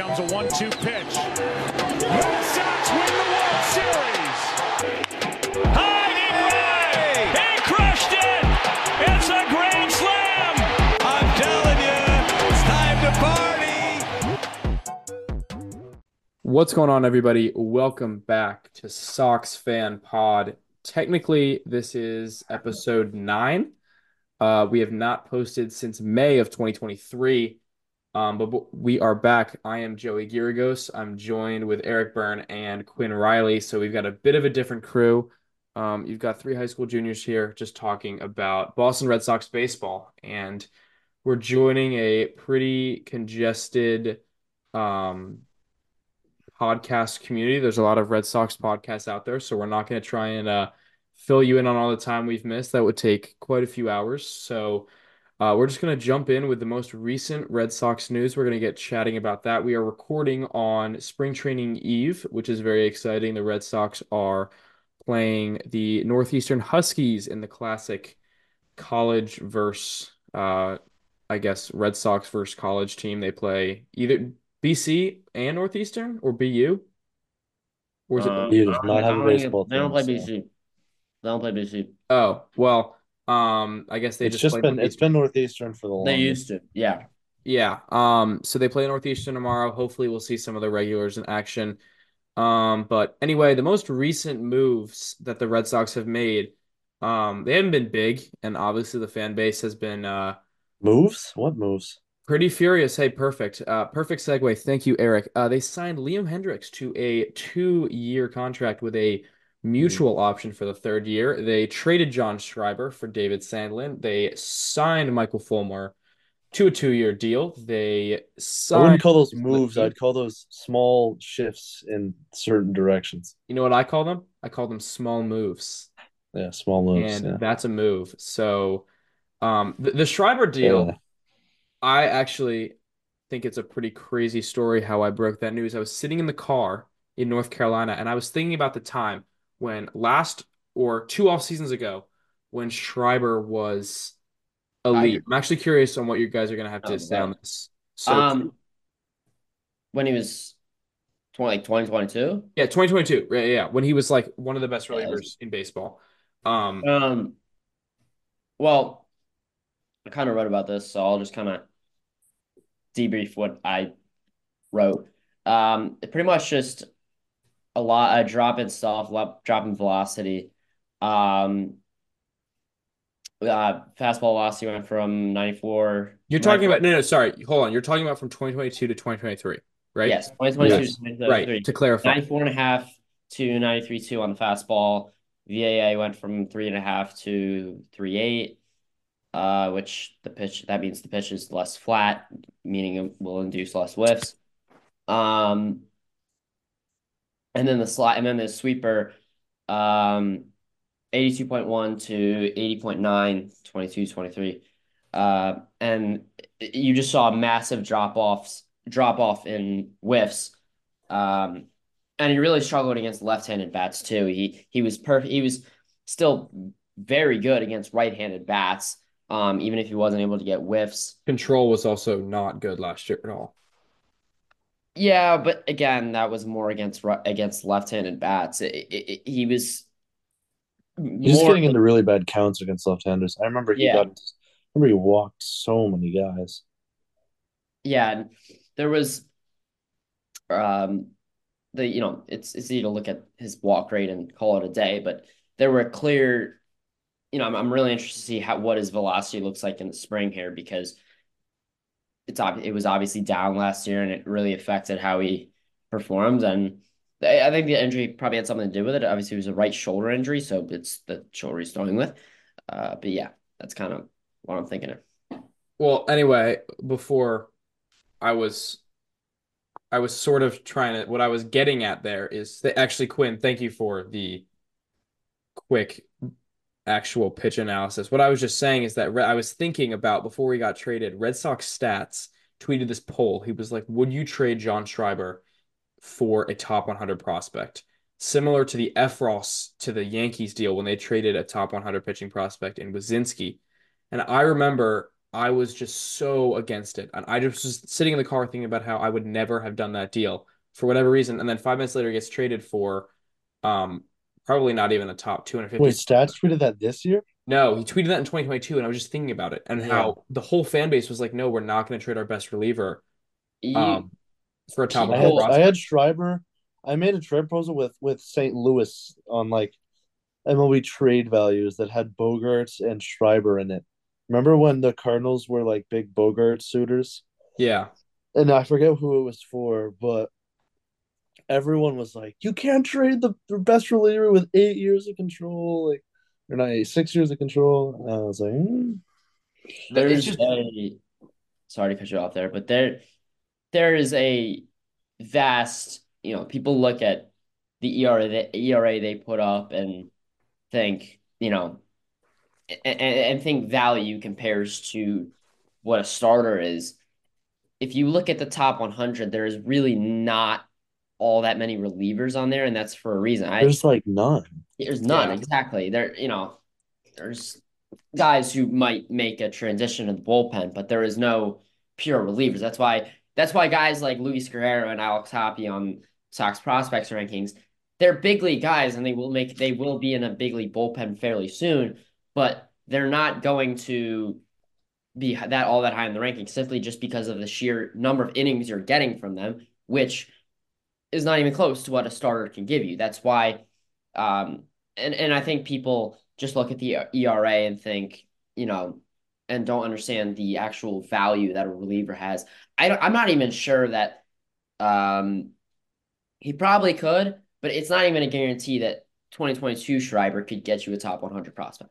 comes a 1-2 pitch. Red Sox win the World Series. High and right. He crushed it. It's a grand slam. I'm telling you, it's time to party. What's going on, everybody? Welcome back to SoxFanPod. Technically, this is episode 9. We have not posted since May of 2023, but we are back. I am Joey Giragos. I'm joined with Eric Byrne and Quinn Riley, so we've got a bit of a different crew. You've got three high school juniors here just talking about Boston Red Sox baseball, and we're joining a pretty congested podcast community. There's a lot of Red Sox podcasts out there, so we're not going to try and fill you in on all the time we've missed. That would take quite a few hours. So we're just going to jump in with the most recent Red Sox news. We're going to get chatting about that. We are recording on spring training eve, which is very exciting. The Red Sox are playing the Northeastern Huskies in the classic college versus, Red Sox versus college team. They play either BC and Northeastern or BU. Or is it BU? They don't play BC. They don't play BC. Oh, well, I guess they it's been Northeastern for the longest. They used to, yeah. Yeah. So they play Northeastern tomorrow. Hopefully we'll see some of the regulars in action. But anyway, the most recent moves that the Red Sox have made, they haven't been big, and obviously the fan base has been moves? What moves? Pretty furious. Hey, perfect. Perfect segue. Thank you, Eric. They signed Liam Hendricks to a 2-year contract with a mutual option for the 3rd year. They traded John Schreiber for David Sandlin. They signed Michael Fulmer to a 2-year deal. They signed. I wouldn't call those moves. I'd call those small shifts in certain directions. You know what I call them? I call them small moves. Yeah, small moves. And that's a move. So the Schreiber deal, I actually think it's a pretty crazy story how I broke that news. I was sitting in the car in North Carolina, and I was thinking about the time when last or 2 off seasons ago when Schreiber was elite. I'm actually curious on what you guys are going to have to say on this. So when he was 2022? Yeah, 2022. Right, yeah, when he was like one of the best relievers in baseball. Well, I kind of wrote about this, so I'll just kind of debrief what I wrote. It pretty much just a drop in stuff, drop in velocity. Fastball velocity went from 94. You're talking about sorry, hold on. You're talking about from 2022 to 2023, right? Yes, 2022 to 2023. Right, to clarify. 94.5 to 93.2 on the fastball. VAA went from 3.5 to 3.8, which that means the pitch is less flat, meaning it will induce less whiffs. And then the slide, and then the sweeper, 82.1 to 80.9, 22, 23. And you just saw massive drop off in whiffs. And he really struggled against left-handed bats too. He was perfect. He was still very good against right-handed bats. Even if he wasn't able to get whiffs. Control was also not good last year at all. Yeah, but again, that was more against left-handed bats. He was just getting into really bad counts against left-handers. I remember he walked so many guys. Yeah, and there was it's easy to look at his walk rate and call it a day, but there were clear, I'm really interested to see what his velocity looks like in the spring here, because it was obviously down last year, and it really affected how he performed. And I think the injury probably had something to do with it. Obviously, it was a right shoulder injury, so it's the shoulder he's starting with. But yeah, that's kind of what I'm thinking of. Well, anyway, before I was sort of trying to, what I was getting at there is that actually, Quinn, thank you for the quick actual pitch analysis. What I was just saying is that I was thinking about, before we got traded, Red Sox Stats tweeted this poll. He was like, would you trade John Schreiber for a top 100 prospect? Similar to the Efros to the Yankees deal when they traded a top 100 pitching prospect in Wyszynski. And I remember I was just so against it. And I just was sitting in the car thinking about how I would never have done that deal for whatever reason. And then 5 minutes later, he gets traded for probably not even a top 250. Wait, Stats tweeted that this year? No, he tweeted that in 2022, and I was just thinking about it and how the whole fan base was like, no, we're not going to trade our best reliever for a top roster. I had Schreiber. I made a trade proposal with St. Louis on like MLB trade values that had Bogaerts and Schreiber in it. Remember when the Cardinals were like big Bogart suitors? Yeah. And I forget who it was for, but everyone was like, you can't trade the best reliever with 8 years of control, like, or not 6 years of control. And I was like, There's just sorry to cut you off there, but there is a vast, you know, people look at the ERA they put up and think, you know, and think value compares to what a starter is. If you look at the top 100, there is really not all that many relievers on there, and that's for a reason. There's like none. There's none, yeah. Exactly. There, you know, there's guys who might make a transition to the bullpen, but there is no pure relievers. That's why guys like Luis Guerrero and Alex Hoppe on Sox prospects rankings, they're big league guys, and they will be in a big league bullpen fairly soon. But they're not going to be that all that high in the rankings simply just because of the sheer number of innings you're getting from them, which is not even close to what a starter can give you. That's why, and I think people just look at the ERA and think, you know, and don't understand the actual value that a reliever has. I'm not even sure that he probably could, but it's not even a guarantee that 2022 Schreiber could get you a top 100 prospect.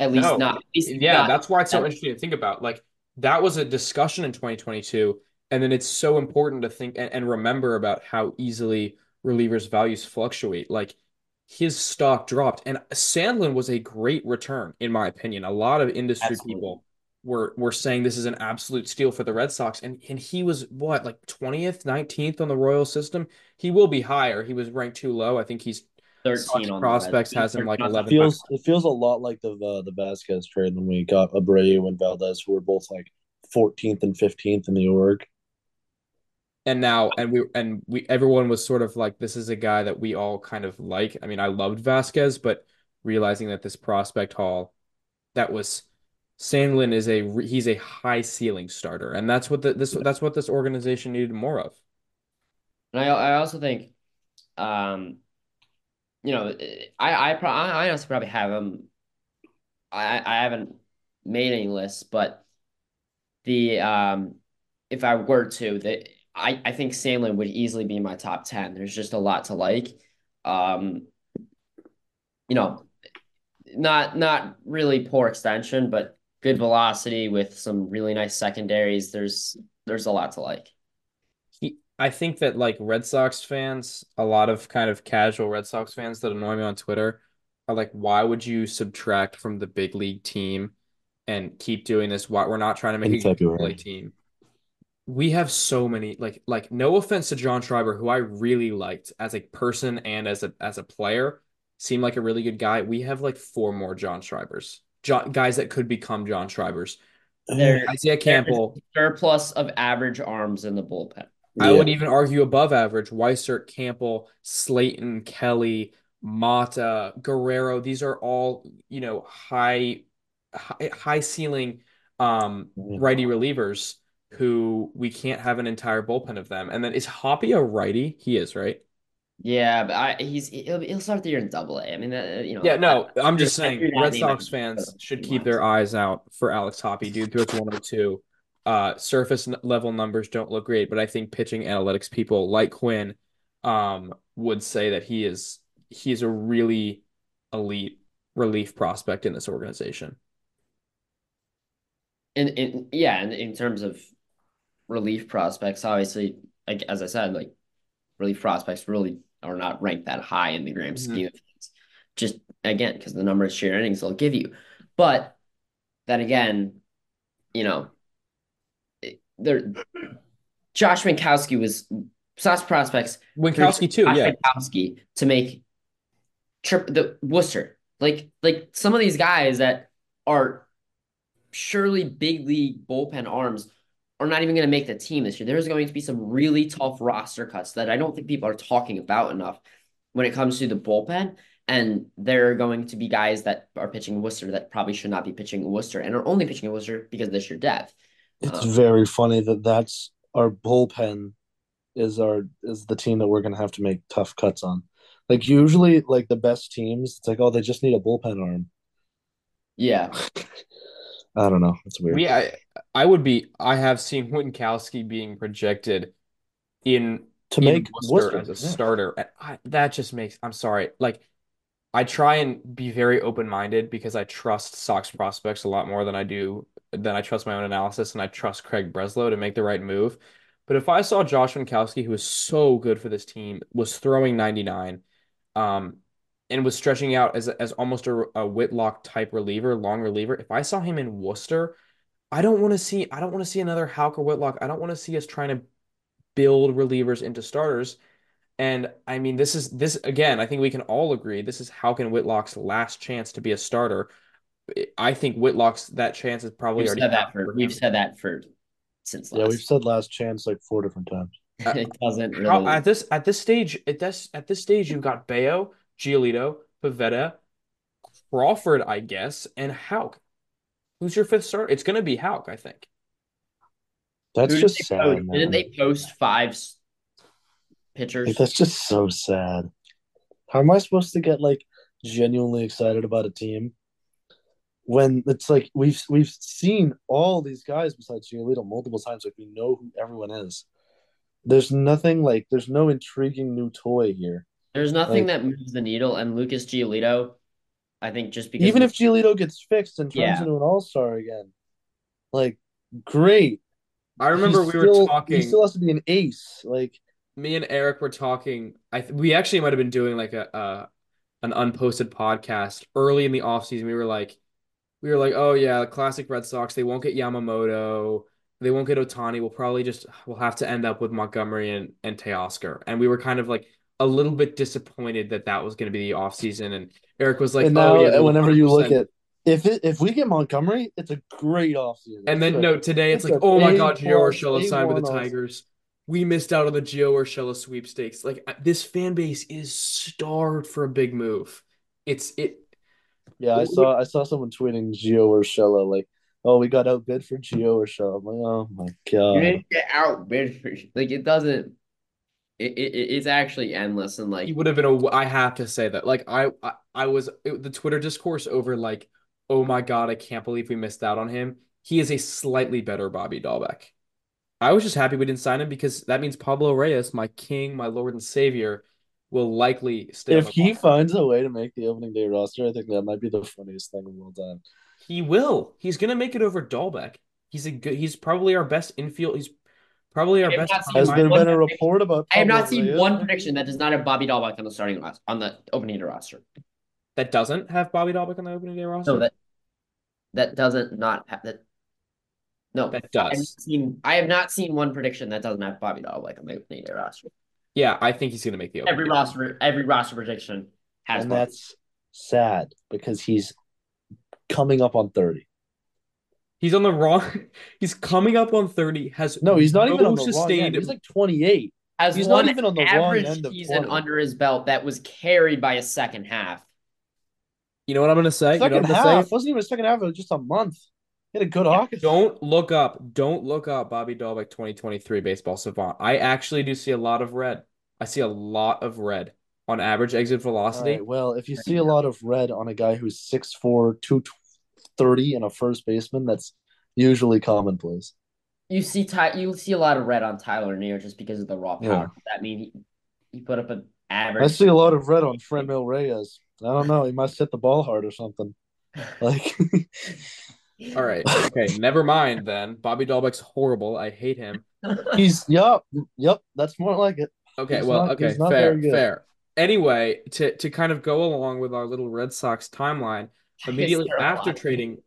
At least not. At least not. That's why it's so interesting to think about. Like, that was a discussion in 2022, and then it's so important to think and remember about how easily relievers' values fluctuate. Like, his stock dropped, and Sandlin was a great return, in my opinion. A lot of industry people were saying this is an absolute steal for the Red Sox, and he was, 20th, 19th on the Royal system? He will be higher. He was ranked too low. I think he's 13 on prospects has him like 11. It feels a lot like the Vasquez trade when we got Abreu and Valdez, who were both like 14th and 15th in the org. And now, and we everyone was sort of like, this is a guy that we all kind of like. I mean, I loved Vasquez, but realizing that this prospect haul that was Sandlin he's a high ceiling starter, and that's what that's what this organization needed more of. And I also think, you know, I honestly probably have him. I haven't made any lists, but if I were to, I think Sandlin would easily be in my top 10. There's just a lot to like. You know, not really poor extension, but good velocity with some really nice secondaries. There's a lot to like. I think that, like, Red Sox fans, a lot of kind of casual Red Sox fans that annoy me on Twitter are like, why would you subtract from the big league team and keep doing this? Why, we're not trying to make a big league team. We have so many, like no offense to John Schreiber, who I really liked as a person and as a player, seemed like a really good guy. We have like four more John Schreibers, guys that could become John Schreibers. Isaiah Campbell. Surplus of average arms in the bullpen. I would even argue above average. Weissert, Campbell, Slayton, Kelly, Mata, Guerrero. These are all, you know, high ceiling righty relievers who we can't have an entire bullpen of them. And then, is Hoppe a righty? He is, right? Yeah, but he'll start the year in Double-A. I mean, you know. Yeah, no, I'm just saying Red Sox fans should keep their eyes out for Alex Hoppe. Dude throws 102. Surface level numbers don't look great, but I think pitching analytics people like Quinn would say that he's a really elite relief prospect in this organization. And in terms of relief prospects, obviously, like, as I said, like, relief prospects really are not ranked that high in the grand scheme of things. Just again, because the number of sheer innings they'll give you, but then again, you know. Josh Winckowski was Sox prospects. Winckowski too, yeah. Winckowski to make the Worcester. Like some of these guys that are surely big league bullpen arms are not even going to make the team this year. There's going to be some really tough roster cuts that I don't think people are talking about enough when it comes to the bullpen. And there are going to be guys that are pitching Worcester that probably should not be pitching Worcester and are only pitching Worcester because of this year's depth. It's very funny that's our bullpen is the team that we're going to have to make tough cuts on. Like usually like the best teams, it's like, oh, they just need a bullpen arm. Yeah. I don't know. It's weird. Yeah, I have seen Winckowski being projected to make Worcester as a starter. And that just makes, I'm sorry. Like I try and be very open-minded because I trust Sox prospects a lot more than I trust my own analysis, and I trust Craig Breslow to make the right move. But if I saw Josh Winckowski, who is so good for this team, was throwing 99, and was stretching out as almost a Whitlock-type reliever, long reliever, if I saw him in Worcester, I don't want to see another Houck or Whitlock. I don't want to see us trying to build relievers into starters. And I mean, this again, I think we can all agree this is Houck and Whitlock's last chance to be a starter. I think Whitlock's that chance is probably we've said last chance like 4 different times. It doesn't really at this stage you've got Bayo, Giolito, Pivetta, Crawford, I guess, and Houck. Who's your 5th starter? It's going to be Houck, I think. That's just sad. Didn't they post 5 pitchers? Like, that's just so sad. How am I supposed to get like genuinely excited about a team when it's like we've seen all these guys besides Giolito multiple times? Like we know who everyone is. There's nothing like. There's no intriguing new toy here. There's nothing that moves the needle. And Lucas Giolito, I think, just because even if Giolito gets fixed and turns into an all-star again, like great. I remember we were talking. He still has to be an ace. Like me and Eric were talking. We actually might have been doing like an unposted podcast early in the offseason. We were like, oh yeah, classic Red Sox. They won't get Yamamoto. They won't get Ohtani. We'll have to end up with Montgomery and Teoscar. And we were kind of like a little bit disappointed that was going to be the offseason. And Eric was like, and now, whenever you look at. If we get Montgomery, it's a great offseason. And then today it's like, oh my God, Gio Urshela signed with the Tigers. We missed out on the Gio Urshela sweepstakes. Like this fan base is starved for a big move. Yeah, I saw someone tweeting Gio Urshela like, oh, we got outbid for Gio Urshela. I'm like, oh my God, you didn't get outbid for like it doesn't. It's actually endless and like he would have been I have to say that like the Twitter discourse over like. Oh my God, I can't believe we missed out on him. He is a slightly better Bobby Dalbec. I was just happy we didn't sign him because that means Pablo Reyes, my king, my Lord and Savior, will likely stay. If he finds a way to make the opening day roster, I think that might be the funniest thing of all time. He will. He's going to make it over Dalbec. He's probably our best infield. He's probably our best. Has there been a report about Pablo I have not seen Reyes. One prediction that does not have Bobby Dalbec on the opening day roster. That doesn't have Bobby Dalbec on the opening day roster? No, that doesn't not have that. No, that does. I have not seen one prediction that doesn't have Bobby Dalbec on the opening day roster. Yeah, I think he's going to make the opening day roster. Every roster prediction has and Bobby. That's sad because he's coming up on 30. He's on the wrong. He's coming up on 30. He's not even on the wrong end. He's like 28. He's not even on the average wrong end of season 20. Under his belt that was carried by a second half. You know what I'm going to say? It wasn't even a second half. It was just a month. He had a good August. Don't look up Bobby Dalbec 2023 baseball savant. I actually do see a lot of red. I see a lot of red on average exit velocity. Right, well, if you see a lot of red on a guy who's 6'4", 230 and a first baseman, that's usually commonplace. You see a lot of red on Tyler O'Neill just because of the raw power. Yeah. I mean, he put up an average. I see a lot of red on Framil Reyes. I don't know. He must hit the ball hard or something. Like, all right, okay, never mind then. Bobby Dalbec's horrible. I hate him. Yep. That's more like it. Okay, fair. Anyway, to kind of go along with our little Red Sox timeline, immediately after trading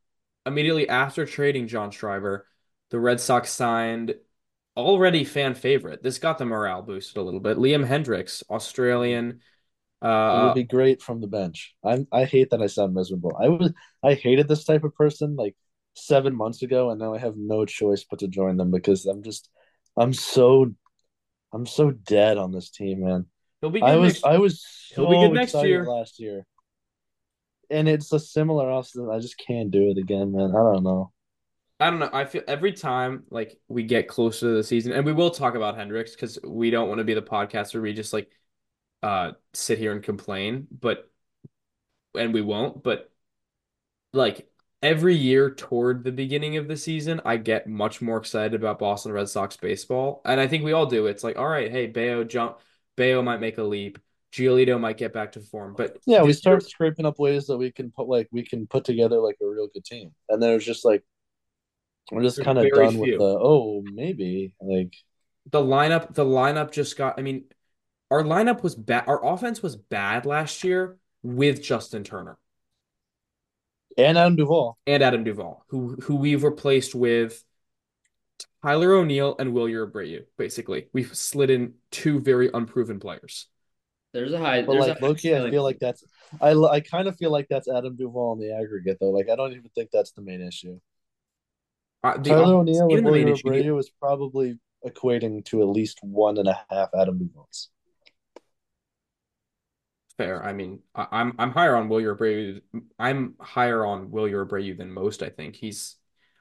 John Schreiber, the Red Sox signed already fan favorite. This got the morale boosted a little bit. Liam Hendricks, Australian. It would be great from the bench. I hate that I sound miserable. I hated this type of person. Like 7 months ago, and now I have no choice but to join them because I'm so dead on this team, man. I was so excited last year, and it's a similar offseason. I just can't do it again, man. I don't know. I feel every time like we get closer to the season, and we will talk about Hendricks because we don't want to be the podcast where we just like sit here and complain, and we won't. But like every year toward the beginning of the season, I get much more excited about Boston Red Sox baseball. And I think we all do. It's like, all right, hey, Bayo might make a leap. Giolito might get back to form. But yeah, we start scraping up ways that we can put together like a real good team. And then it was just like, we're just kind of done with the, oh, maybe like the lineup just got, I mean, our lineup was bad. Our offense was bad last year with Justin Turner. And Adam Duvall, who we've replaced with Tyler O'Neill and Wilyer Abreu, basically. We've slid in two very unproven players. I feel like that's – I kind of feel like that's Adam Duvall in the aggregate, though. Like, I don't even think that's the main issue. Tyler O'Neill and Wilyer Abreu is probably equating to at least 1.5 Adam Duvalls. Fair. I mean, I'm higher on Wilyer Abreu. I'm higher on Wilyer Abreu than most. I think he's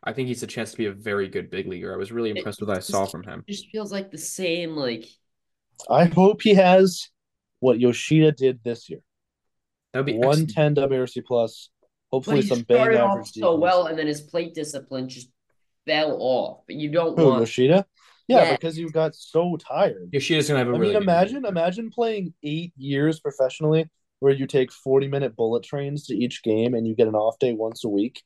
a chance to be a very good big leaguer. I was really impressed with what I saw from him. It just feels like the same. Like, I hope he has what Yoshida did this year. That'd be 110 WRC plus. Hopefully, some bang average. He started off so well, and then his plate discipline just fell off. But you don't want Yoshida. Yeah, because you got so tired. Yoshida's gonna have a really. I mean, imagine playing 8 years professionally, where you take 40-minute bullet trains to each game, and you get an off day once a week,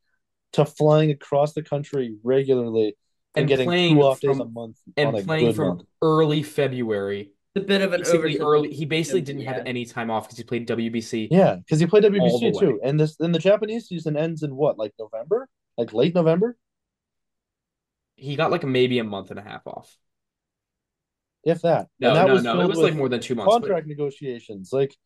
to flying across the country regularly and getting two off days a month, and playing from early February. A bit of an early. He basically didn't have any time off because he played WBC. Yeah, because he played WBC too, and then the Japanese season ends in what, like November, like late November. He got like maybe a month and a half off. If that. No. It was like more than 2 months. Contract negotiations. Like,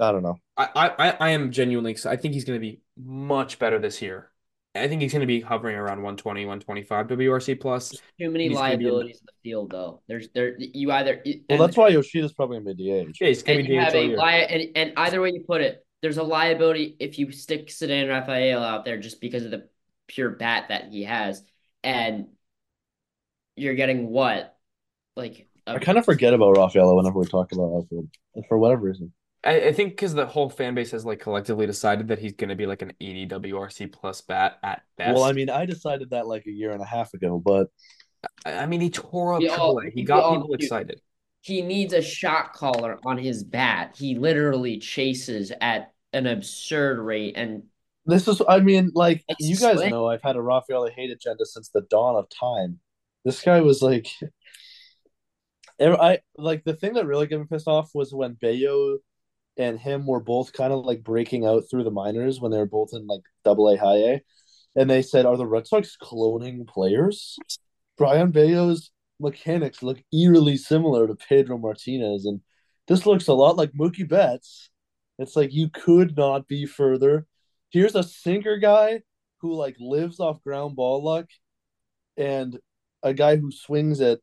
I don't know. I am genuinely excited. I think he's going to be much better this year. I think he's going to be hovering around 120, 125 WRC plus. Too many liabilities in the field, though. That's why Yoshida's probably going to be DH. Yeah, he's going to be DH all year. And either way you put it, there's a liability if you stick Ceddanne Rafaela out there just because of the pure bat that he has, and you're getting what? Like, I kind of forget about Rafaela whenever we talk about outfield for whatever reason. I think because the whole fan base has like collectively decided that he's going to be like an 80 WRC plus bat at best. Well, I mean, I decided that like a year and a half ago, but I mean, he tore up. He got people excited. He needs a shot caller on his bat. He literally chases at an absurd rate and. This is, I mean, like, you guys know I've had a Rafaela hate agenda since the dawn of time. This guy was like, the thing that really got me pissed off was when Bayo and him were both kind of like breaking out through the minors when they were both in like Double-A, High-A, and they said, "Are the Red Sox cloning players? Brian Bayo's mechanics look eerily similar to Pedro Martinez, and this looks a lot like Mookie Betts." It's like you could not be further. Here's a sinker guy who like lives off ground ball luck, and a guy who swings at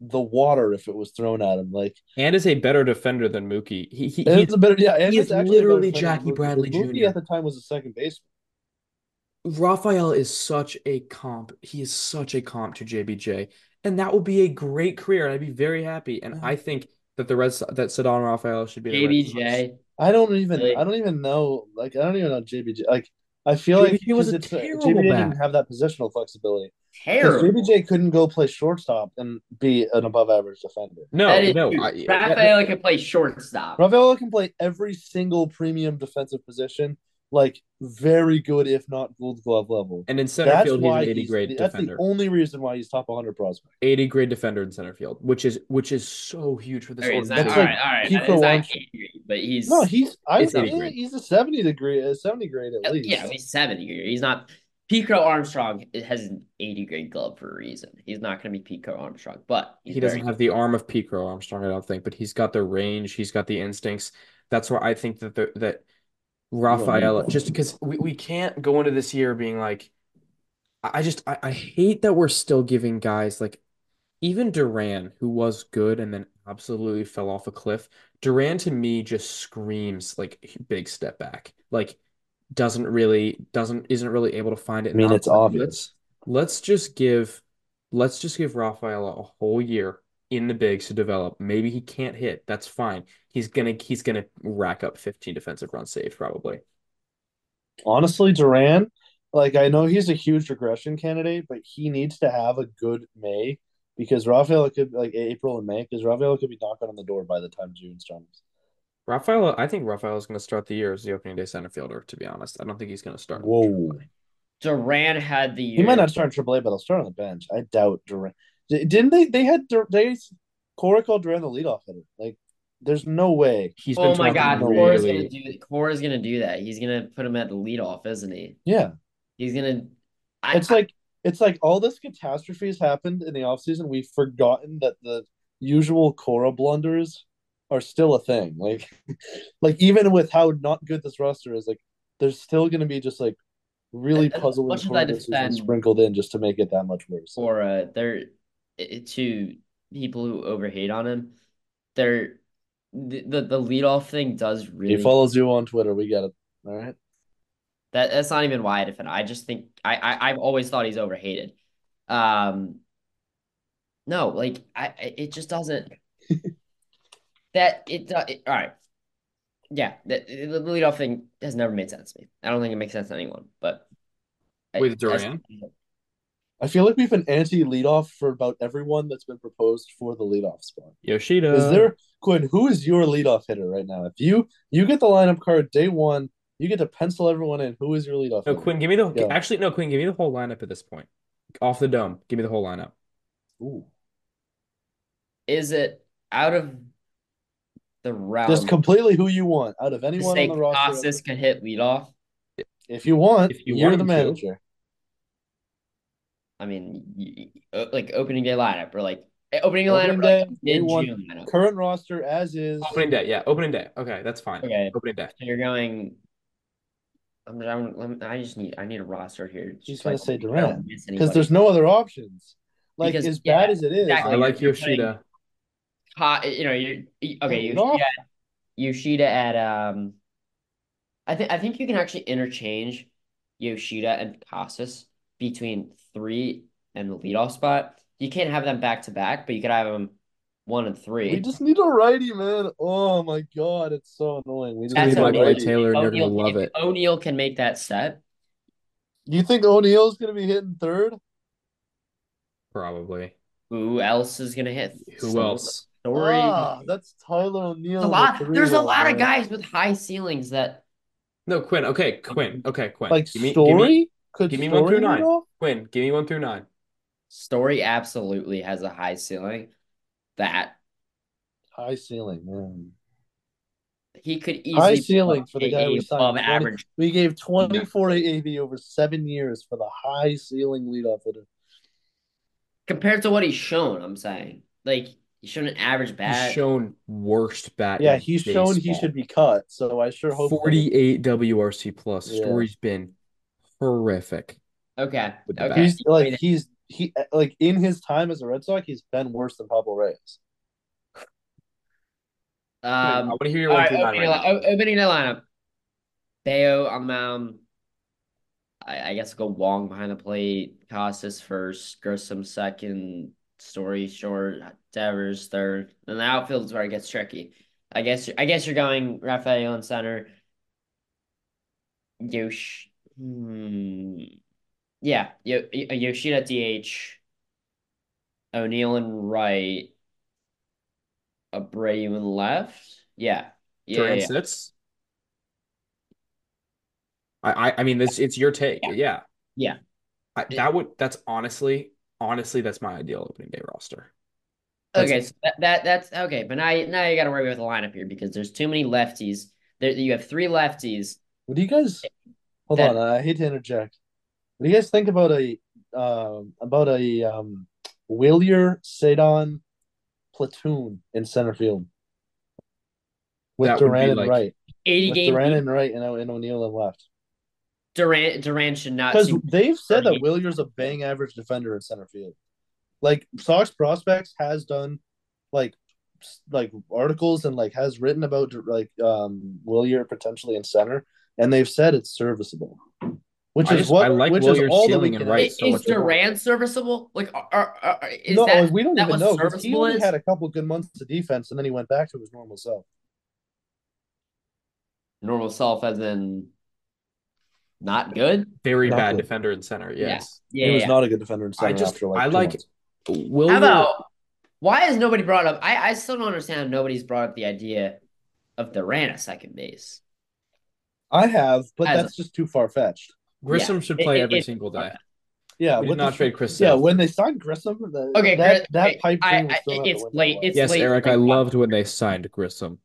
the water if it was thrown at him. Like, and is a better defender than Mookie. He's literally Jackie Bradley Jr. Mookie at the time was a second baseman. Rafael is such a comp. He is such a comp to JBJ, and that will be a great career. And I'd be very happy. And I think that that Ceddanne Rafaela should be JBJ. I don't even know. Like, I don't even know JBJ. Like, I feel JBJ like he was JBJ didn't have that positional flexibility. Terrible. JBJ couldn't go play shortstop and be an above-average defender. No. Rafaela can play shortstop. Rafaela can play every single premium defensive position. Like, very good, if not Gold Glove level. And in center field, he's an 80-grade defender. That's the only reason why he's top 100 prospect. 80-grade defender in center field, which is so huge for this. All right. Pico Armstrong, but he's no, he's. I think he's a 70 grade at least. Yeah, he's 70 grade. He's not. Pico Armstrong has an 80-grade glove for a reason. He's not going to be Pico Armstrong, but he doesn't have the arm of Pico Armstrong, I don't think. But he's got the range. He's got the instincts. That's why I think that Rafaela, just because we can't go into this year being like, I hate that we're still giving guys like, even Duran, who was good and then absolutely fell off a cliff. Duran to me just screams like big step back, like isn't really able to find it. I mean, it's obvious. Let's just give Rafaela a whole year in the bigs to develop. Maybe he can't hit. That's fine. He's gonna rack up 15 defensive runs saved probably. Honestly, Duran, like I know he's a huge regression candidate, but he needs to have a good May because Rafaela could like April and May because Rafaela could be knocking on the door by the time June starts. Rafaela, I think Rafaela is going to start the year as the opening day center fielder. To be honest, I don't think he's going to start. Whoa. Duran had the year. He might not start in AAA, but he'll start on the bench. I doubt Duran. Didn't they? They Cora called Duran the leadoff hitter. Like, there's no way. Oh my God, Cora's gonna do that. He's gonna put him at the leadoff, isn't he? Yeah. He's gonna. It's like all this catastrophe has happened in the offseason. We've forgotten that the usual Cora blunders are still a thing. Like even with how not good this roster is, like there's still gonna be just like. Really puzzling sprinkled in just to make it that much worse. Or they're to people who overhate on him. They're the leadoff thing does really. He follows you on Twitter. We got it. All right. That's not even why I defend. I just think I've always thought he's overhated. No, like it just doesn't. All right. Yeah, the leadoff thing has never made sense to me. I don't think it makes sense to anyone. But with Duran, I feel like we've been anti-leadoff for about everyone that's been proposed for the leadoff spot. Yoshida, is there Quinn? Who is your leadoff hitter right now? If you get the lineup card day one, you get to pencil everyone in. Who is your leadoff? No, hitter? Quinn, give me the. Yeah. Actually, no, Quinn, give me the whole lineup at this point. Off the dome, give me the whole lineup. Ooh, is it out of? The round. Just completely who you want out of anyone on the roster. This can hit leadoff. If you want, you're the manager. I mean, like opening day lineup or like opening day lineup. Day, like mid-June lineup. Current roster as is. Opening day, yeah, opening day. Okay, that's fine. Okay, opening day. So you're going. I need a roster here. She's gonna say Duran because there's no other options. Like because, as bad as it is, exactly. I like Yoshida. Yoshida at I think you can actually interchange Yoshida and Casas between three and the leadoff spot. You can't have them back to back, but you could have them 1 and 3. We just need a righty, man. Oh my God, it's so annoying. We just need a righty. Taylor, and you're gonna love it. O'Neill can make that set. You think O'Neill's gonna be hitting third? Probably. Who else is gonna hit? Who else? Story. Ah, that's Tyler O'Neill. There's a lot of guys with high ceilings that. No, Quinn. Okay, Quinn. Okay, Quinn. Like give me, Story. Give me 1 through 9. Quinn, give me 1 through 9. Story absolutely has a high ceiling. That high ceiling, man. He could easily high ceiling for the guy we signed. Average. We gave 24 AAV over 7 years for the high ceiling leadoff hitter. Compared to what he's shown, I'm saying. Like, he's shown an average bat. He's shown worst bat. Yeah, he's shown he should be cut, so I sure hope... 48 WRC+. Plus. Yeah. Story's been horrific. Okay. Okay. He's in his time as a Red Sox, he's been worse than Pablo Reyes. I want to hear your one through nine right now. Opening the lineup. Bayo on the mound. I guess go Wong behind the plate, Costas first, Grissom second, Story short, Devers third, and the outfield is where it gets tricky. I guess you're going Rafael in center. Yoshida DH, O'Neill in right, Abreu in left. Yeah. Sits. I mean this. It's your take. Yeah. That's honestly that's my ideal opening day roster. That's okay. But now you got to worry about the lineup here because there's too many lefties. You have 3 lefties. What do you guys? Hold on, I hate to interject. What do you guys think about a Wilyer Ceddanne platoon in center field with Duran and Wright? 80 game. Duran and right, and O'Neill and left. Duran should not. Because they've said that Wilier's a bang average defender at center field. Like Sox Prospects has done, like articles and like has written about Wilyer potentially in center, and they've said it's serviceable. Which is all that we can. Is Duran serviceable? Like, we don't even know. He only had a couple good months of defense, and then he went back to his normal self. Normal self, as in not good. Very bad defender in center. Yes, he was not a good defender in center. Wilyer. How about why has nobody brought up? I still don't understand. Nobody's brought up the idea of Duran at second base. I have, but that's just too far fetched. Grissom should play every single day. Yeah, we would not trade Chris. Yeah, when they signed Grissom, pipe dream was still it's late. It's yes, late. Eric, I loved when they signed Grissom.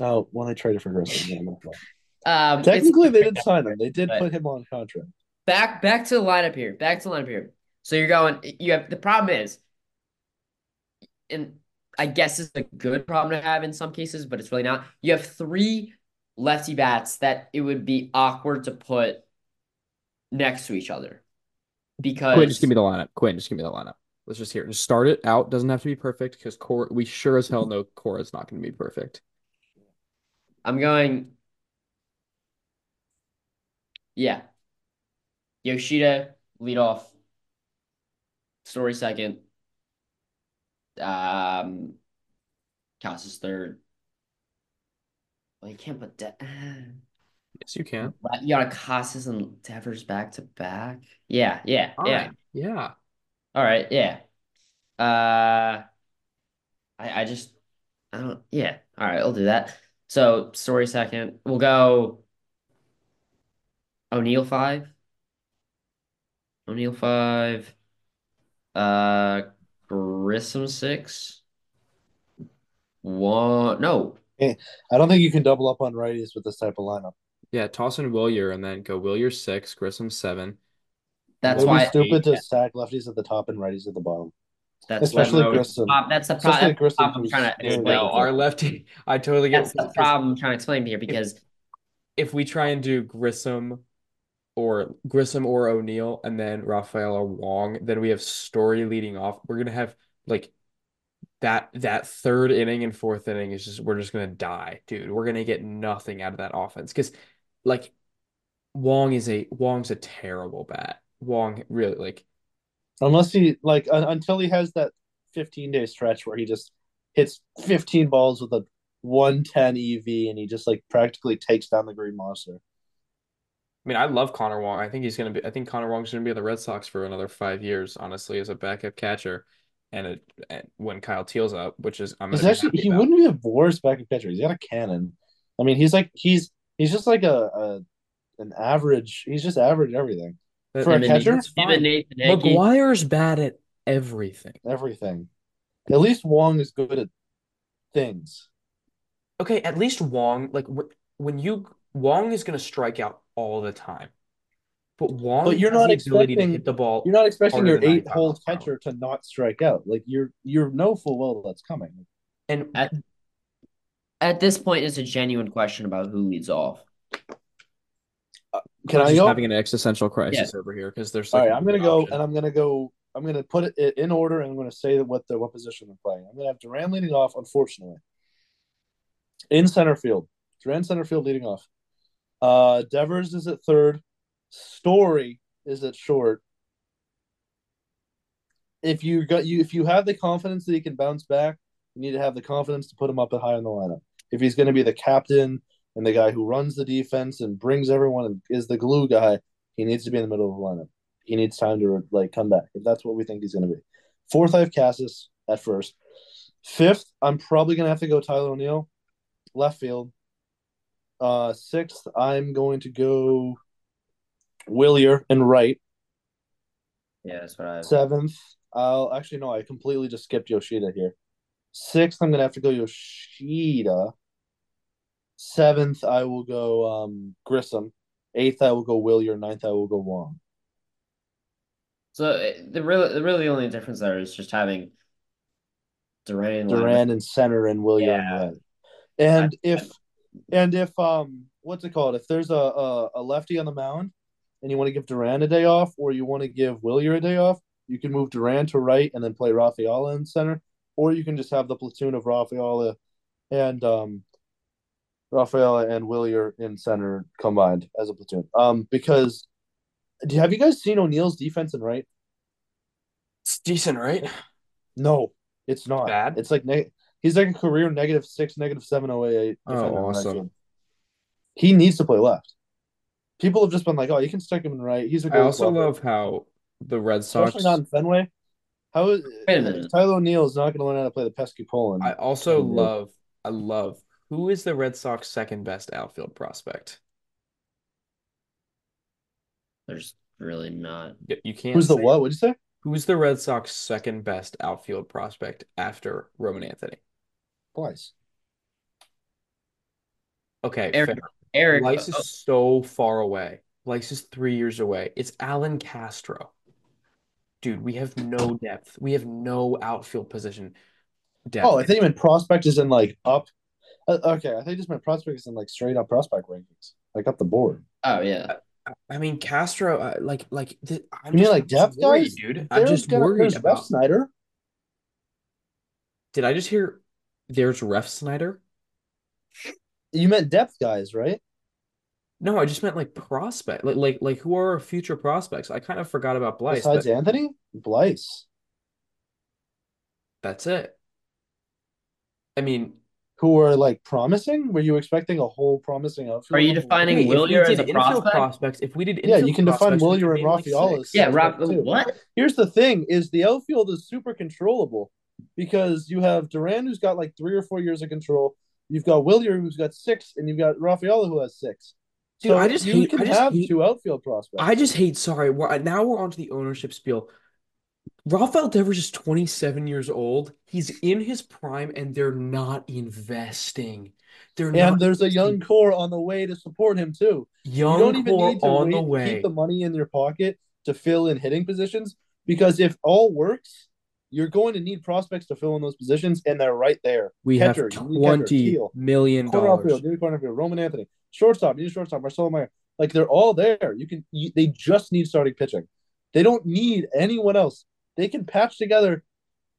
Oh, when I traded for Grissom. Technically, they didn't sign him. They did put him on contract. Back to the lineup here. So you're going. You have the problem is, and I guess it's a good problem to have in some cases, but it's really not. You have three lefty bats that it would be awkward to put next to each other, because Quinn, just give me the lineup. Let's just hear it. Just start it out. Doesn't have to be perfect because we sure as hell know Cora's not going to be perfect. I'm going. Yeah. Yoshida lead off. Story second. Casas third. Well, you can't put that. Yes, you can. You got Casas and Devers back to back. All right, yeah. I don't. Yeah. All right, I'll do that. So Story second. We'll go. O'Neill five. Grissom six. One. No. I don't think you can double up on righties with this type of lineup. Yeah, toss in Wilyer and then go Wilyer 6, Grissom 7. That's why it's stupid to stack lefties at the top and righties at the bottom. That's especially Grissom. That's the problem I'm trying to explain. No, our lefty. I totally get the problem I'm trying to explain here, because if we try and do Grissom or O'Neill and then Rafael or Wong, then we have Story leading off. We're gonna have like that third inning and fourth inning is just we're just gonna die, dude. We're gonna get nothing out of that offense because. Like, Wong's a terrible bat. Wong really unless he until he has that 15-day stretch where he just hits 15 balls with a 110 EV and he just practically takes down the Green Monster. I mean, I love Connor Wong. I think Connor Wong's gonna be at the Red Sox for another 5 years, honestly, as a backup catcher. And when Kyle Teal's up, which is he wouldn't be a worse backup catcher. He's got a cannon. I mean, he's just an average. He's just average at everything. For a catcher, McGuire's bad at everything. At least Wong is good at things. Okay, at least Wong, Wong is going to strike out all the time. But Wong, you're not expecting to hit the ball. You're not expecting your 8-hole catcher to not strike out. You're know full well that's coming. And at this point, it's a genuine question about who leads off. Having an existential crisis over here because there's. All right, I'm going to go and I'm going to put it in order and I'm going to say what position they're playing. I'm going to have Duran leading off, unfortunately. In center field, Duran center field leading off. Devers is at third. Story is at short. If you have the confidence that he can bounce back, you need to have the confidence to put him up at high in the lineup. If he's going to be the captain and the guy who runs the defense and brings everyone and is the glue guy, he needs to be in the middle of the lineup. He needs time to come back, if that's what we think he's going to be. Fourth, I have Casas at first. Fifth, I'm probably going to have to go Tyler O'Neill, left field. Sixth, I'm going to go Wilyer and right. Yeah, that's what I have. Seventh, I completely just skipped Yoshida here. Sixth, I'm going to have to go Yoshida. Seventh, I will go Grissom. Eighth, I will go Wilyer. Ninth, I will go Wong. So the only difference there is just having Duran in center and Wilyer in red. And if And if if there's a lefty on the mound and you want to give Duran a day off, or you want to give Wilyer a day off, you can move Duran to right and then play Rafaela in center, or you can just have the platoon of Rafaela and Wilyer in center combined as a platoon. Because have you guys seen O'Neill's defense in right? It's decent, right? No, it's not bad. It's like he's like a career -6, -7 OAA. Oh, awesome. He needs to play left. People have just been like, "Oh, you can stick him in right." He's a good. I also love how the Red Sox, especially not in Fenway, how Tyler O'Neill is not going to learn how to play the pesky Poland. I also love. I love. Who is the Red Sox second best outfield prospect? There's really not. You can't. Who's the what? What'd you say? Who's the Red Sox second best outfield prospect after Roman Anthony? Boyce. Okay. Eric. Lice is so far away. Lice is 3 years away. It's Alan Castro. Dude, we have no depth. We have no outfield position depth. Oh, I think you meant prospect is in like up. Okay, I think you just meant prospect is in like straight up prospect rankings, like up the board. Oh yeah. I mean Castro, I'm you mean like depth guys, dude. I'm just worried about Ref Snyder. Did I just hear? There's Ref Snyder. You meant depth guys, right? No, I just meant like prospect, like who are our future prospects? I kind of forgot about Blythe. Besides Anthony, Blythe. That's it. I mean, who are like promising? Were you expecting a whole promising outfield? Are you defining Wilyer as a prospect? If we did, yeah, you can define Wilyer and Rafaela. Yeah, what? Here's the thing: is the outfield is super controllable because you have Duran who's got like 3 or 4 years of control. You've got Wilyer who's got 6, and you've got Rafaela who has 6. Dude, so you can have two outfield prospects. I just hate. Sorry, now we're onto the ownership spiel. Rafael Devers is 27 years old. He's in his prime, and they're not investing. There's a young core on the way to support him too. Keep the money in your pocket to fill in hitting positions, because if all works, you're going to need prospects to fill in those positions, and they're right there. We have $20 million. Roman Anthony, shortstop, Marcelo Mayer. Like they're all there. They just need starting pitching. They don't need anyone else. They can patch together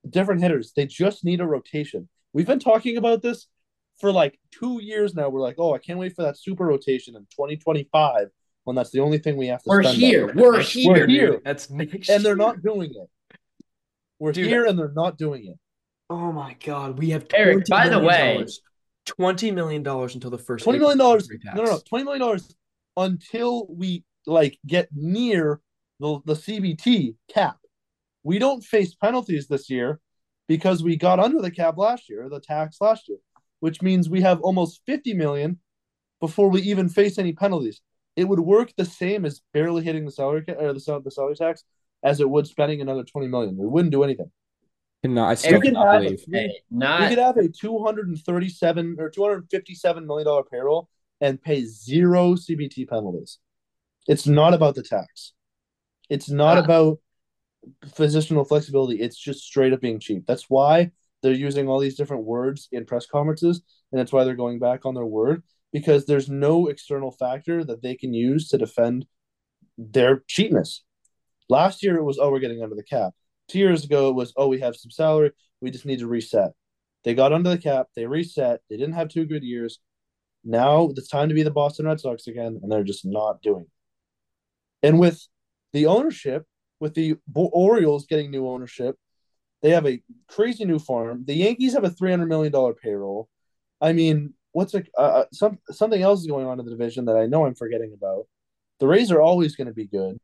different hitters. They just need a rotation. We've been talking about this for like 2 years now. We're like, oh, I can't wait for that super rotation in 2025 when that's the only thing we have to spend on. We're here. That's next year. They're not doing it. And they're not doing it. Oh, my God. We have $20 million until the first $20 million. No. $20 million until we get near the CBT cap. We don't face penalties this year because we got under the cap last year, the tax last year, which means we have almost $50 million before we even face any penalties. It would work the same as barely hitting the salary cap or the salary tax as it would spending another $20 million. We wouldn't do anything. No, I still cannot believe. We could have a $237 or $257 million payroll and pay zero CBT penalties. It's not about the tax. It's not about positional flexibility. It's just straight up being cheap. That's why they're using all these different words in press conferences, and that's why they're going back on their word, because there's no external factor that they can use to defend their cheapness. Last year it was, we're getting under the cap. 2 years ago it was, we have some salary. We just need to reset. They got under the cap. They reset. They didn't have 2 good years. Now it's time to be the Boston Red Sox again, and they're just not doing it. And with the ownership, with the Orioles getting new ownership, they have a crazy new farm. The Yankees have a $300 million payroll. I mean, something else is going on in the division that I know I'm forgetting about. The Rays are always going to be good.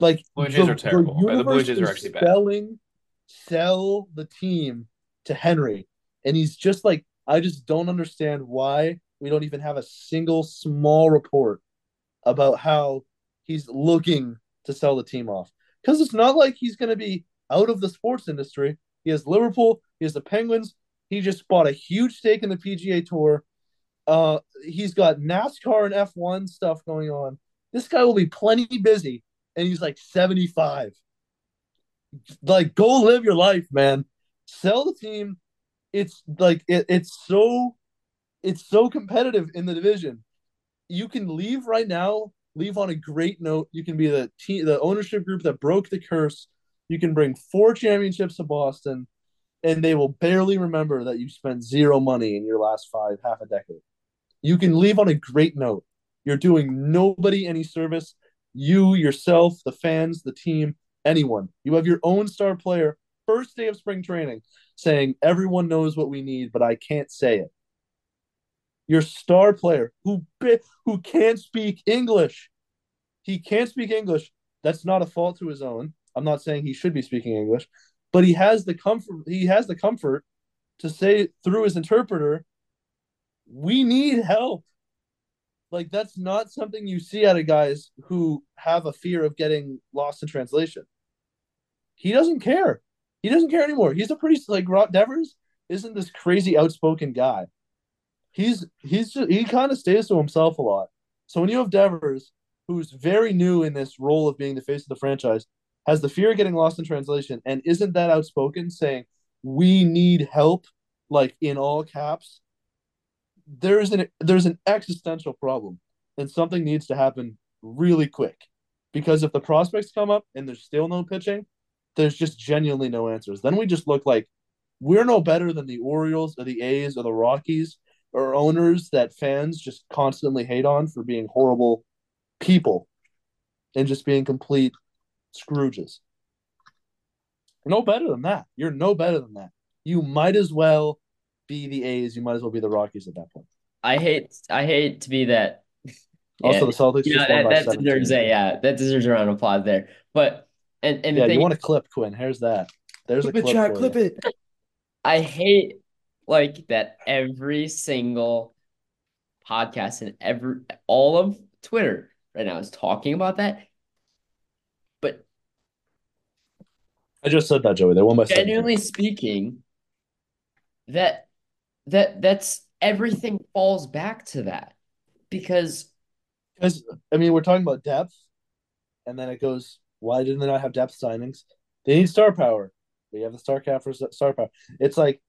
Like Blue Jays are terrible. The Blue Jays are actually bad. Sell the team to Henry, and he's just like, I just don't understand why we don't even have a single small report about how he's looking to sell the team off, because it's not like he's going to be out of the sports industry. He has Liverpool. He has the Penguins. He just bought a huge stake in the PGA Tour. He's got NASCAR and F1 stuff going on. This guy will be plenty busy, and he's like 75. Go live your life, man. Sell the team. It's so it's so competitive in the division. You can leave right now, leave on a great note. You can be the team, the ownership group that broke the curse. You can bring 4 championships to Boston, and they will barely remember that you spent zero money in your last half a decade. You can leave on a great note. You're doing nobody any service. You, yourself, the fans, the team, anyone. You have your own star player, first day of spring training, saying, everyone knows what we need, but I can't say it. Your star player who can't speak English. He can't speak English. That's not a fault to his own. I'm not saying he should be speaking English, but he has the comfort to say through his interpreter, we need help. Like, that's not something you see out of guys who have a fear of getting lost in translation. He doesn't care. He doesn't care anymore. He's a pretty, like, Rob Devers isn't this crazy outspoken guy. He kind of stays to himself a lot. So when you have Devers, who's very new in this role of being the face of the franchise, has the fear of getting lost in translation, and isn't that outspoken, saying, we need help, like, in all caps, there's an existential problem, and something needs to happen really quick, because if the prospects come up and there's still no pitching, there's just genuinely no answers. Then we just look like we're no better than the Orioles or the A's or the Rockies or owners that fans just constantly hate on for being horrible people and just being complete Scrooges. No better than that. You're no better than that. You might as well be the A's, you might as well be the Rockies at that point. I hate to be that. Also, yeah, the Celtics. You know, that deserves that deserves a round of applause there. But and yeah, you want to clip, Quinn? Here's that. There's clip a clip. Jack, clip it. I hate like that every single podcast and all of Twitter right now is talking about that. But I just said that, Joey. They won by. Genuinely speaking, that's everything falls back to that, because I mean, we're talking about depth, and then it goes, why didn't they not have depth signings? They need star power. They have the star cap for star power. It's like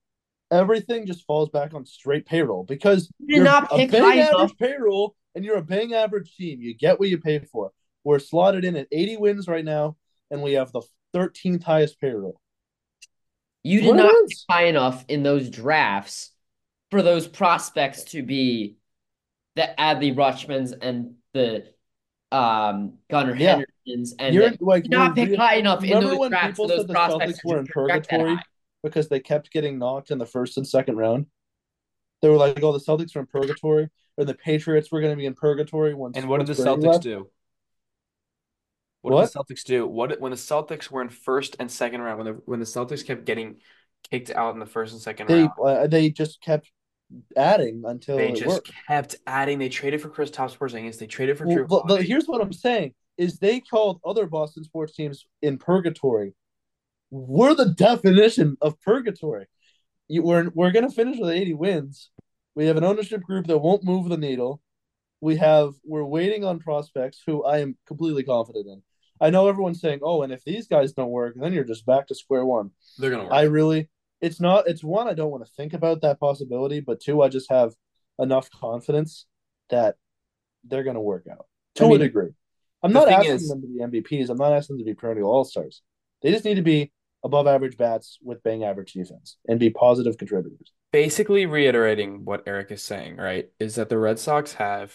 everything just falls back on straight payroll, because you're not a bang average payroll and you're a bang average team. You get what you pay for. We're slotted in at 80 wins right now, and we have the 13th highest payroll. You did not buy enough in those drafts for those prospects to be the Adley Rutschmans and the Gunnar Hendersons, and like, did not pick high enough in those drafts for those prospects. Celtics were in purgatory because they kept getting knocked in the first and second round. They were like, "Oh, the Celtics are in purgatory," or the Patriots were going to be in purgatory. And what did the Celtics do? What did the Celtics do? When the Celtics were in first and second round, when the Celtics kept getting kicked out in the first and second round, they just kept adding until they just worked. Kept adding. They traded for Kristaps Porzingis. They traded for Drew. But here's what I'm saying: is they called other Boston sports teams in purgatory. We're the definition of purgatory. We're going to finish with 80 wins. We have an ownership group that won't move the needle. We're waiting on prospects who I am completely confident in. I know everyone's saying, "Oh, and if these guys don't work, then you're just back to square one." They're gonna work. It's one, I don't want to think about that possibility, but two, I just have enough confidence that they're gonna work out to a degree. I'm not asking them to be MVPs. I'm not asking them to be perennial all-stars. They just need to be above average bats with bang average defense and be positive contributors. Basically reiterating what Eric is saying, right, is that the Red Sox have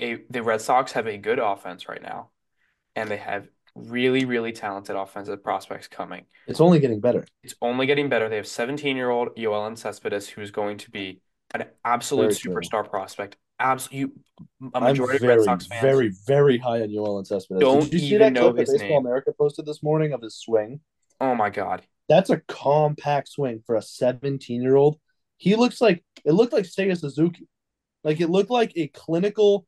a good offense right now. And they have really, really talented offensive prospects coming. It's only getting better. They have 17-year-old Yoelin Cespedes, who's going to be an absolute superstar prospect. A majority of Red Sox fans. I'm very, very high on Yoelin Cespedes. Did you see that clip that Baseball America posted this morning of his swing? Oh, my God. That's a compact swing for a 17-year-old. It looked like Seiya Suzuki. Like, it looked like a clinical,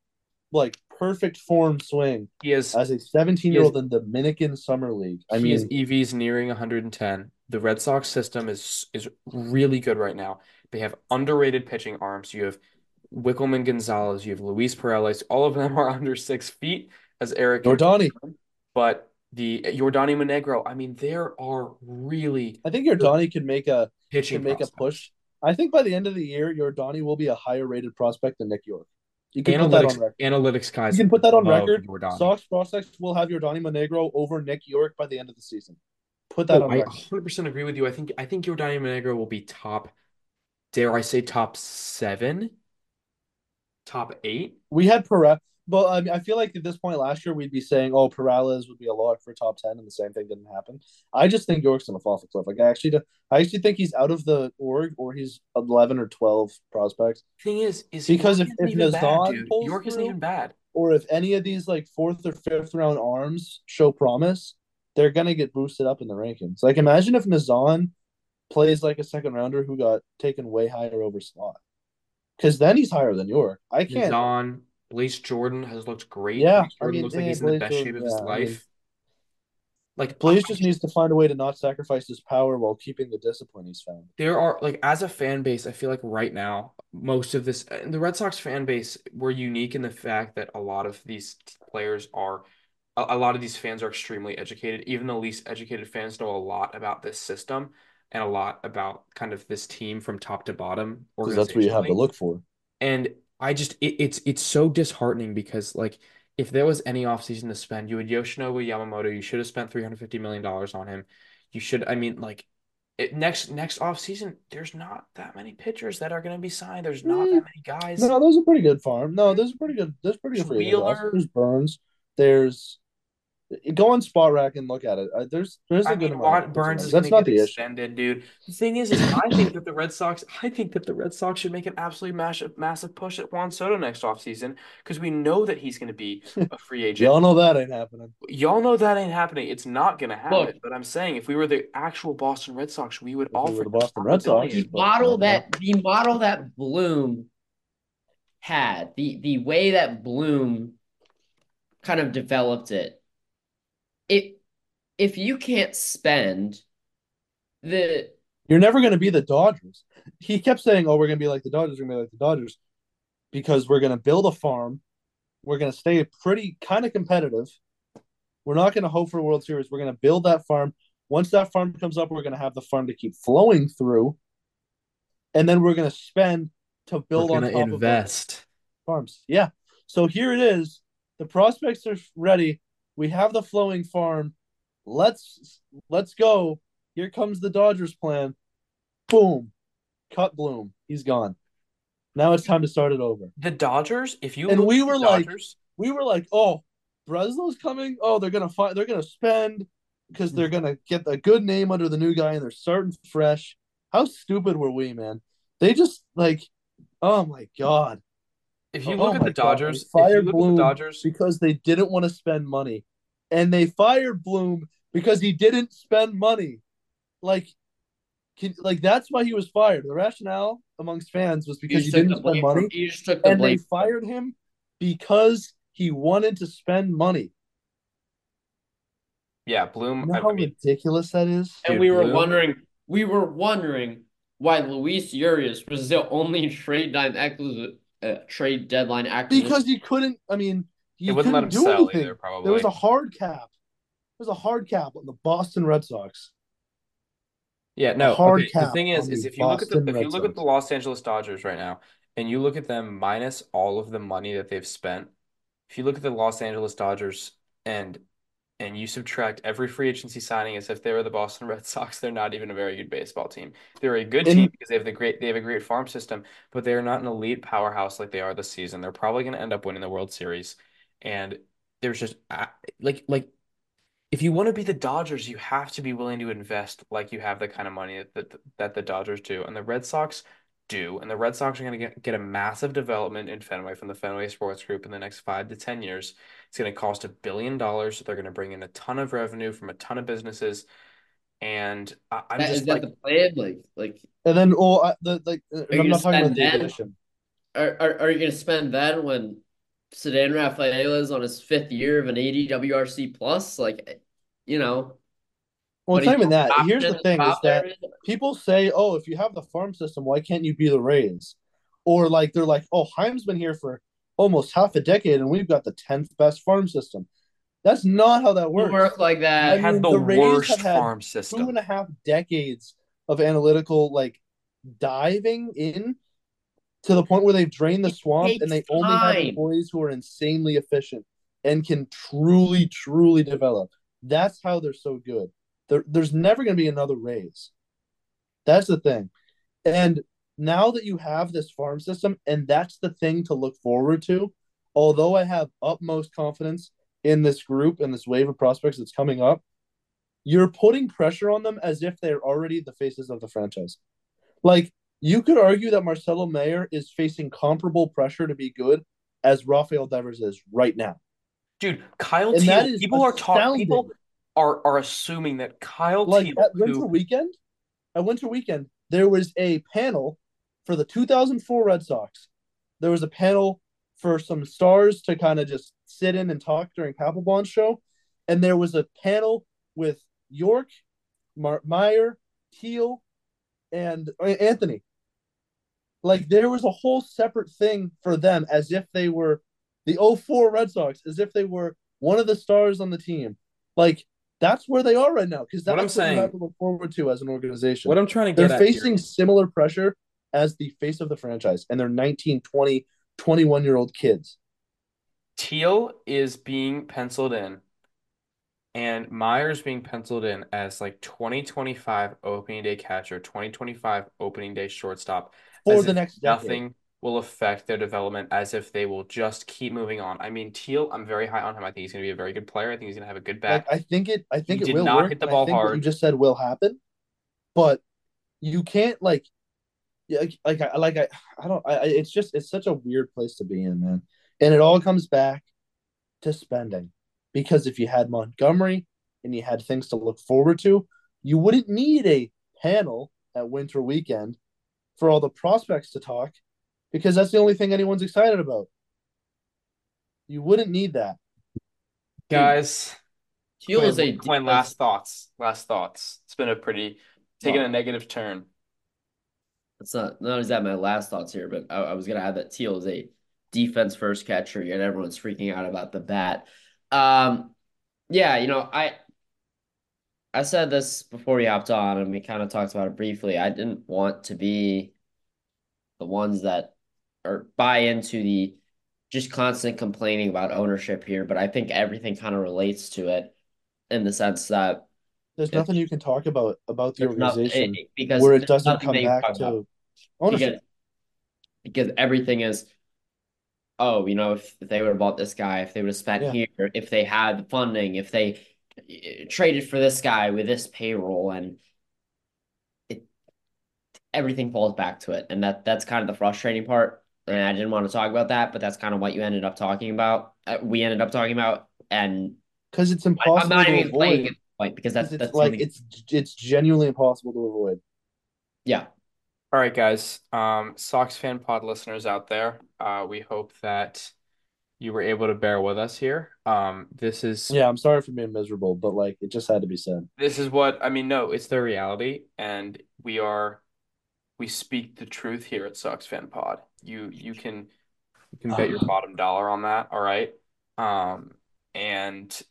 like, perfect form swing. He is as a 17-year-old in Dominican Summer League. His EV's nearing 110. The Red Sox system is really good right now. They have underrated pitching arms. You have Wickelman Gonzalez. You have Luis Perales. All of them are under 6 feet, as Eric. Jordani, but the Jordani Monegro. I mean, there are really. I think Jordani could make a push I think by the end of the year, Jordani will be a higher rated prospect than Nick York. You can put that on record. You can put that on record. Sox prospects will have Jordani Monegro over Nick York by the end of the season. Put that on record. I 100% agree with you. I think Jordani Monegro will be top, dare I say, top 7, top 8. We had Perez. But I mean, I feel like at this point last year, we'd be saying, oh, Perales would be a lock for top 10, and the same thing didn't happen. I just think York's going to fall off the cliff. Like, I actually think he's out of the org, or he's 11 or 12 prospects. Thing is because if Nazan pulls York isn't even bad. Or if any of these, like, 4th or 5th round arms show promise, they're going to get boosted up in the rankings. Like, imagine if Nazan plays like a second rounder who got taken way higher over slot. Because then he's higher than York. I can't. Nazan. Blaze Jordan has looked great. Yeah, looks like he's in the best shape of his life. Blaze just needs to find a way to not sacrifice his power while keeping the discipline he's found. There are, as a fan base, I feel like right now, most of this, and the Red Sox fan base, we're unique in the fact that a lot of these players are, a lot of these fans are extremely educated. Even the least educated fans know a lot about this system and a lot about kind of this team from top to bottom. Because that's what you have to look for. And I just it's so disheartening because if there was any offseason to spend, you had Yoshinobu Yamamoto. You should have spent $350 million on him. You should next offseason, there's not that many pitchers that are going to be signed. There's not that many guys. No, those are pretty good farm. No, those are pretty good. There's pretty good. Wheeler, there's Burns. There's go on Spot Rack and look at it. There's a good amount. Burns is that's not the extended, issue. Dude. The thing is I think that the Red Sox should make an absolutely massive push at Juan Soto next offseason because we know that he's going to be a free agent. Y'all know that ain't happening. It's not going to happen. Look, but I'm saying if we were the actual Boston Red Sox, we would offer the Boston Red Sox. The model that Bloom had, the way that Bloom kind of developed it. If you can't spend you're never going to be the Dodgers. He kept saying, we're going to be like the Dodgers. We're going to be like the Dodgers because we're going to build a farm. We're going to stay pretty kind of competitive. We're not going to hope for a World Series. We're going to build that farm. Once that farm comes up, we're going to have the farm to keep flowing through. And then we're going to spend to build on top of it. Invest. Farms. Yeah. So here it is. The prospects are ready. We have the flowing farm. Let's go. Here comes the Dodgers plan. Boom. Cut Bloom. He's gone. Now it's time to start it over. The Dodgers, we were like, oh, Breslow's coming. Oh, they're gonna spend because they're gonna get a good name under the new guy and they're starting fresh. How stupid were we, man? They just oh my God. If you look at the Dodgers, because they didn't want to spend money, and they fired Bloom because he didn't spend money, that's why he was fired. The rationale amongst fans was because he didn't spend money, and they fired him because he wanted to spend money. Yeah, Bloom. You know how ridiculous that is. And we were wondering why Luis Urias was the only trade deadline activist. Because he couldn't. I mean, he wouldn't let him do sell anything. Either, probably. There was a hard cap. On the Boston Red Sox. Yeah, no. The thing is if you look at the Los Angeles Dodgers right now, and you look at them minus all of the money that they've spent. If you look at the Los Angeles Dodgers and you subtract every free agency signing as if they were the Boston Red Sox, they're not even a very good baseball team. They're a good team because they have a great farm system, but they're not an elite powerhouse like they are this season. They're probably going to end up winning the World Series. And there's just if you want to be the Dodgers, you have to be willing to invest like you have the kind of money that the Dodgers do. And the Red Sox do. And the Red Sox are going to get a massive development in Fenway from the Fenway Sports Group in the next 5 to 10 years. It's going to cost $1 billion. They're going to bring in a ton of revenue from a ton of businesses. And the plan? I'm not talking about the addition. Are you going to spend that when Ceddanne Rafaela is on his 5th year of an 80 WRC plus? Well, it's not even that. Here's the thing is that people say, oh, if you have the farm system, why can't you be the Rays? Or they're like, oh, Haim's been here for almost half a decade and we've got the 10th best farm system. That's not how that works. It works like that. I mean, the Rays have had 2.5 decades of analytical diving in to the point where they've drained the swamp and they only have employees who are insanely efficient and can truly, truly develop. That's how they're so good. There's never going to be another Rays. That's the thing. And now that you have this farm system, and that's the thing to look forward to, although I have utmost confidence in this group and this wave of prospects that's coming up, you're putting pressure on them as if they're already the faces of the franchise. Like, you could argue that Marcelo Mayer is facing comparable pressure to be good as Rafael Devers is right now. Dude, Kyle Teel, people are assuming that Kyle Teel. Like, at Winter Weekend, there was a panel for the 2004 Red Sox. There was a panel for some stars to kind of just sit in and talk during Papelbon's show. And there was a panel with York, Meyer, Teel, and Anthony. Like, there was a whole separate thing for them as if they were the 04 Red Sox, as if they were one of the stars on the team. Like, that's where they are right now, because that's what I'm saying. You have to look forward to as an organization. What I'm trying to get at, they're facing similar pressure as the face of the franchise, and they're 19, 20, 21-year-old kids. Teel is being penciled in, and Meyer's being penciled in as like 2025 opening day catcher, 2025 opening day shortstop. For the next decade. Nothing will affect their development, as if they will just keep moving on. I mean, Teel, I'm very high on him. I think he's going to be a very good player. I think he's going to have a good bat. I think it will work. Hit the ball hard. What you just said will happen, but you can't it's such a weird place to be in, man. And it all comes back to spending, because if you had Montgomery and you had things to look forward to, you wouldn't need a panel at Winter Weekend for all the prospects to talk, because that's the only thing anyone's excited about. You wouldn't need that. Guys, Teel is a my last thoughts. It's been a pretty taking a negative turn. It's not exactly my last thoughts here, but I was going to add that Teel is a defense first catcher, and everyone's freaking out about the bat. I said this before we hopped on, and we kind of talked about it briefly. I didn't want to be the ones that are buy into the just constant complaining about ownership here, but I think everything kind of relates to it in the sense that there's nothing you can talk about the organization where it doesn't come back to ownership. Because everything is, if they would have bought this guy, if they would have spent here, if they had the funding, if they traded for this guy with this payroll, and everything falls back to it. And that's kind of the frustrating part. And I didn't want to talk about that, but that's kind of what you ended up talking about. We ended up talking about, and because it's impossible. I'm not even playing it, like, because that's like something... it's genuinely impossible to avoid. Yeah. All right, guys. SoxFanPod listeners out there, we hope that you were able to bear with us here. This is I'm sorry for being miserable, but like, it just had to be said. This is what I mean. No, it's the reality, and we speak the truth here at SoxFanPod. You can bet your bottom dollar on that. All right. And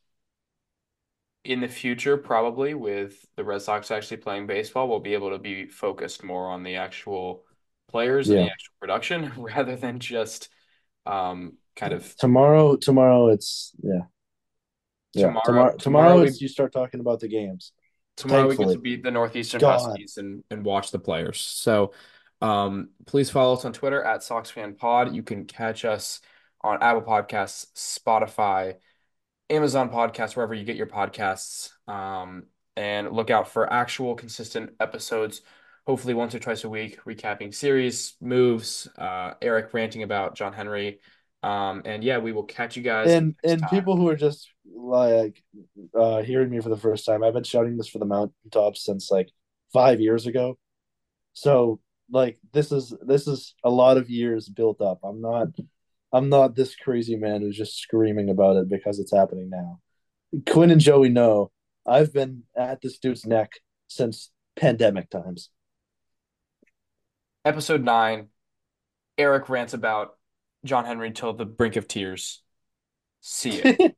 in the future, probably with the Red Sox actually playing baseball, we'll be able to be focused more on the actual players and the actual production, rather than just kind of tomorrow. It's tomorrow it's, you start talking about the games. Tomorrow we get to beat the Northeastern Huskies and watch the players. So please follow us on Twitter at SoxFanPod. You can catch us on Apple Podcasts, Spotify, Amazon Podcasts, wherever you get your podcasts. And look out for actual consistent episodes, hopefully once or twice a week, recapping series, moves, Eric ranting about John Henry. We will catch you guys. And people who are just like hearing me for the first time, I've been shouting this for the mountaintops since like 5 years ago. So like, this is a lot of years built up. I'm not this crazy man who's just screaming about it because it's happening now. Quinn and Joey know I've been at this dude's neck since pandemic times. Episode 9, Eric rants about John Henry till the brink of tears. See you.